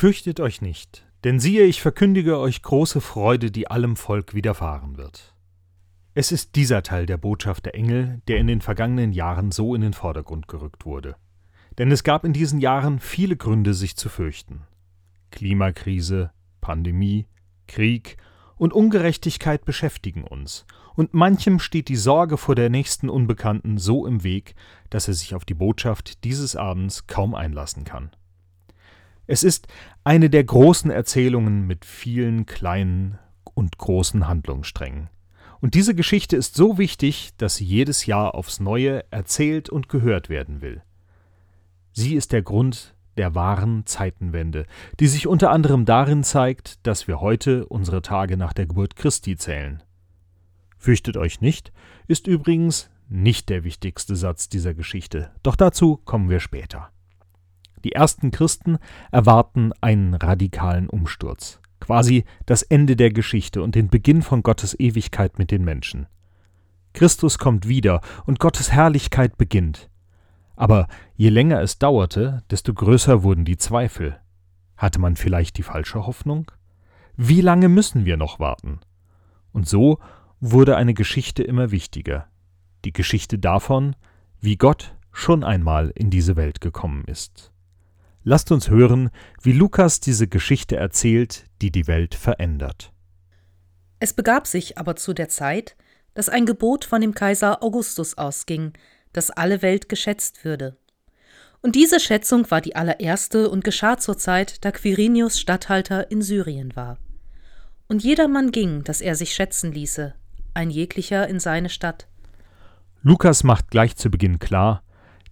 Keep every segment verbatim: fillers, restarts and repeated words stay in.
Fürchtet euch nicht, denn siehe, ich verkündige euch große Freude, die allem Volk widerfahren wird. Es ist dieser Teil der Botschaft der Engel, der in den vergangenen Jahren so in den Vordergrund gerückt wurde. Denn es gab in diesen Jahren viele Gründe, sich zu fürchten. Klimakrise, Pandemie, Krieg und Ungerechtigkeit beschäftigen uns, und manchem steht die Sorge vor der nächsten Unbekannten so im Weg, dass er sich auf die Botschaft dieses Abends kaum einlassen kann. Es ist eine der großen Erzählungen mit vielen kleinen und großen Handlungssträngen. Und diese Geschichte ist so wichtig, dass sie jedes Jahr aufs Neue erzählt und gehört werden will. Sie ist der Grund der wahren Zeitenwende, die sich unter anderem darin zeigt, dass wir heute unsere Tage nach der Geburt Christi zählen. Fürchtet euch nicht, ist übrigens nicht der wichtigste Satz dieser Geschichte, doch dazu kommen wir später. Die ersten Christen erwarten einen radikalen Umsturz, quasi das Ende der Geschichte und den Beginn von Gottes Ewigkeit mit den Menschen. Christus kommt wieder und Gottes Herrlichkeit beginnt. Aber je länger es dauerte, desto größer wurden die Zweifel. Hatte man vielleicht die falsche Hoffnung? Wie lange müssen wir noch warten? Und so wurde eine Geschichte immer wichtiger. Die Geschichte davon, wie Gott schon einmal in diese Welt gekommen ist. Lasst uns hören, wie Lukas diese Geschichte erzählt, die die Welt verändert. Es begab sich aber zu der Zeit, dass ein Gebot von dem Kaiser Augustus ausging, dass alle Welt geschätzt würde. Und diese Schätzung war die allererste und geschah zur Zeit, da Quirinius Statthalter in Syrien war. Und jedermann ging, dass er sich schätzen ließe, ein jeglicher in seine Stadt. Lukas macht gleich zu Beginn klar,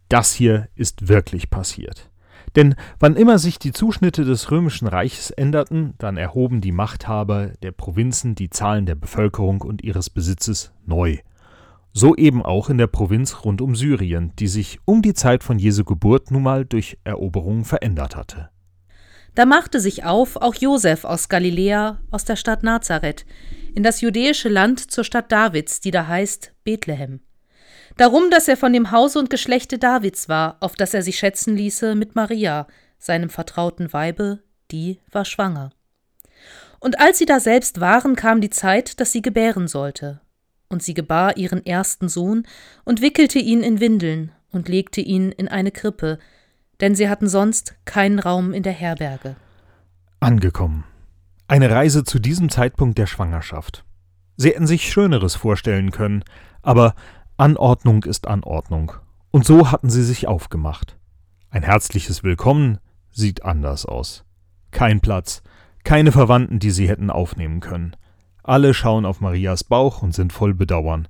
das hier ist wirklich passiert. Denn wann immer sich die Zuschnitte des Römischen Reiches änderten, dann erhoben die Machthaber der Provinzen die Zahlen der Bevölkerung und ihres Besitzes neu. So eben auch in der Provinz rund um Syrien, die sich um die Zeit von Jesu Geburt nun mal durch Eroberungen verändert hatte. Da machte sich auf auch Josef aus Galiläa, aus der Stadt Nazareth, in das judäische Land zur Stadt Davids, die da heißt Bethlehem. Darum, dass er von dem Hause und Geschlechte Davids war, auf das er sich schätzen ließe mit Maria, seinem vertrauten Weibe, die war schwanger. Und als sie daselbst waren, kam die Zeit, dass sie gebären sollte. Und sie gebar ihren ersten Sohn und wickelte ihn in Windeln und legte ihn in eine Krippe, denn sie hatten sonst keinen Raum in der Herberge. Angekommen. Eine Reise zu diesem Zeitpunkt der Schwangerschaft. Sie hätten sich Schöneres vorstellen können, aber Anordnung ist Anordnung. Und so hatten sie sich aufgemacht. Ein herzliches Willkommen sieht anders aus. Kein Platz, keine Verwandten, die sie hätten aufnehmen können. Alle schauen auf Marias Bauch und sind voll Bedauern.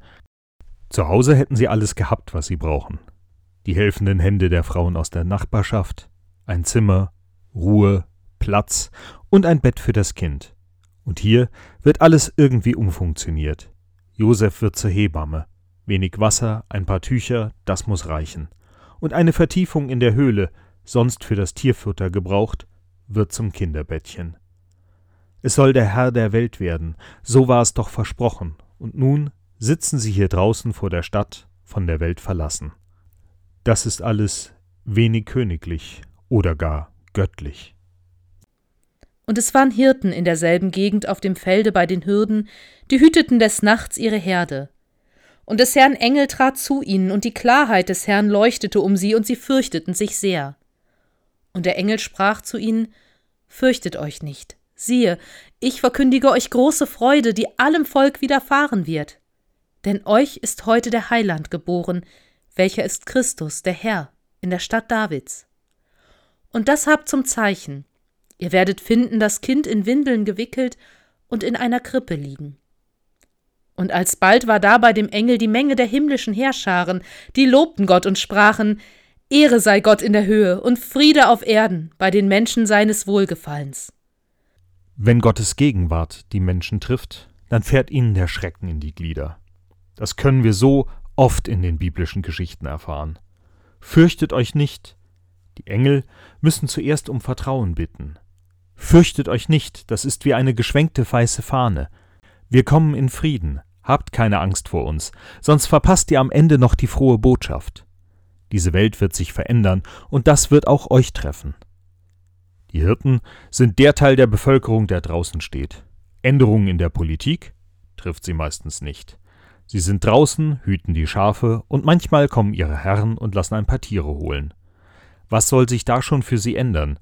Zu Hause hätten sie alles gehabt, was sie brauchen. Die helfenden Hände der Frauen aus der Nachbarschaft, ein Zimmer, Ruhe, Platz und ein Bett für das Kind. Und hier wird alles irgendwie umfunktioniert. Josef wird zur Hebamme. Wenig Wasser, ein paar Tücher, das muss reichen. Und eine Vertiefung in der Höhle, sonst für das Tierfutter gebraucht, wird zum Kinderbettchen. Es soll der Herr der Welt werden, so war es doch versprochen, und nun sitzen sie hier draußen vor der Stadt, von der Welt verlassen. Das ist alles wenig königlich oder gar göttlich. Und es waren Hirten in derselben Gegend auf dem Felde bei den Hürden, die hüteten des Nachts ihre Herde. Und des Herrn Engel trat zu ihnen, und die Klarheit des Herrn leuchtete um sie, und sie fürchteten sich sehr. Und der Engel sprach zu ihnen: Fürchtet euch nicht. Siehe, ich verkündige euch große Freude, die allem Volk widerfahren wird. Denn euch ist heute der Heiland geboren, welcher ist Christus, der Herr, in der Stadt Davids. Und das habt zum Zeichen. Ihr werdet finden, das Kind in Windeln gewickelt und in einer Krippe liegen. Und alsbald war da bei dem Engel die Menge der himmlischen Heerscharen, die lobten Gott und sprachen: Ehre sei Gott in der Höhe und Friede auf Erden bei den Menschen seines Wohlgefallens. Wenn Gottes Gegenwart die Menschen trifft, dann fährt ihnen der Schrecken in die Glieder. Das können wir so oft in den biblischen Geschichten erfahren. Fürchtet euch nicht. Die Engel müssen zuerst um Vertrauen bitten. Fürchtet euch nicht, das ist wie eine geschwenkte weiße Fahne. Wir kommen in Frieden, habt keine Angst vor uns, sonst verpasst ihr am Ende noch die frohe Botschaft. Diese Welt wird sich verändern und das wird auch euch treffen. die Hirten, sind der Teil der Bevölkerung, der draußen steht. Änderungen in der Politik trifft sie meistens nicht. Sie sind draußen, hüten die Schafe und manchmal kommen ihre Herren und lassen ein paar Tiere holen. Was soll sich da schon für sie ändern,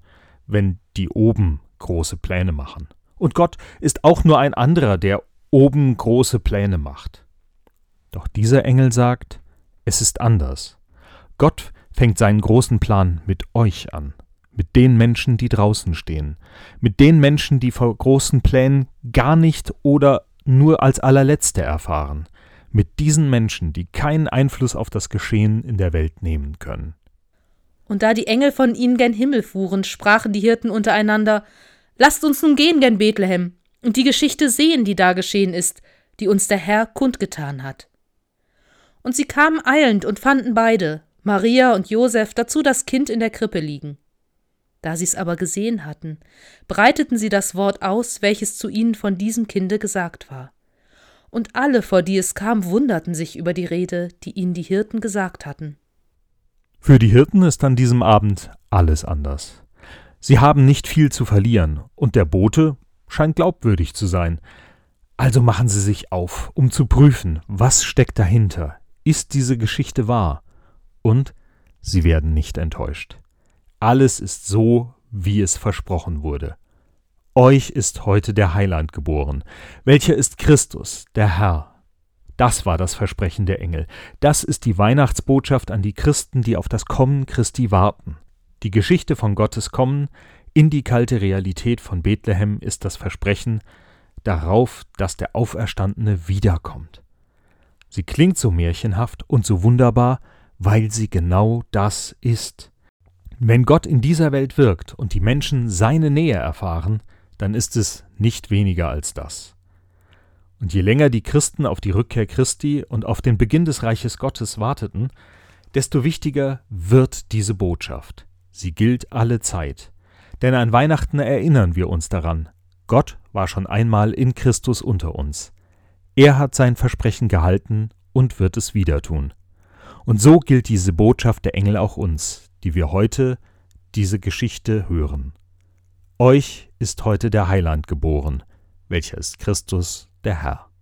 wenn die oben große Pläne machen? Und Gott ist auch nur ein anderer, der oben große Pläne macht. Doch dieser Engel sagt, es ist anders. Gott fängt seinen großen Plan mit euch an, mit den Menschen, die draußen stehen, mit den Menschen, die vor großen Plänen gar nicht oder nur als allerletzte erfahren, mit diesen Menschen, die keinen Einfluss auf das Geschehen in der Welt nehmen können. Und da die Engel von ihnen gen Himmel fuhren, sprachen die Hirten untereinander, »Lasst uns nun gehen gen Bethlehem und die Geschichte sehen, die da geschehen ist, die uns der Herr kundgetan hat.« Und sie kamen eilend und fanden beide, Maria und Josef, dazu das Kind in der Krippe liegen. Da sie's aber gesehen hatten, breiteten sie das Wort aus, welches zu ihnen von diesem Kinde gesagt war. Und alle, vor die es kam, wunderten sich über die Rede, die ihnen die Hirten gesagt hatten. Für die Hirten ist an diesem Abend alles anders. Sie haben nicht viel zu verlieren und der Bote scheint glaubwürdig zu sein. Also machen sie sich auf, um zu prüfen, was steckt dahinter, ist diese Geschichte wahr? Und sie werden nicht enttäuscht. Alles ist so, wie es versprochen wurde. Euch ist heute der Heiland geboren, welcher ist Christus, der Herr. Das war das Versprechen der Engel. Das ist die Weihnachtsbotschaft an die Christen, die auf das Kommen Christi warten. Die Geschichte von Gottes Kommen in die kalte Realität von Bethlehem ist das Versprechen darauf, dass der Auferstandene wiederkommt. Sie klingt so märchenhaft und so wunderbar, weil sie genau das ist. Wenn Gott in dieser Welt wirkt und die Menschen seine Nähe erfahren, dann ist es nicht weniger als das. Und je länger die Christen auf die Rückkehr Christi und auf den Beginn des Reiches Gottes warteten, desto wichtiger wird diese Botschaft. Sie gilt alle Zeit. Denn an Weihnachten erinnern wir uns daran, Gott war schon einmal in Christus unter uns. Er hat sein Versprechen gehalten und wird es wieder tun. Und so gilt diese Botschaft der Engel auch uns, die wir heute diese Geschichte hören. Euch ist heute der Heiland geboren, welcher ist Christus, der Herr.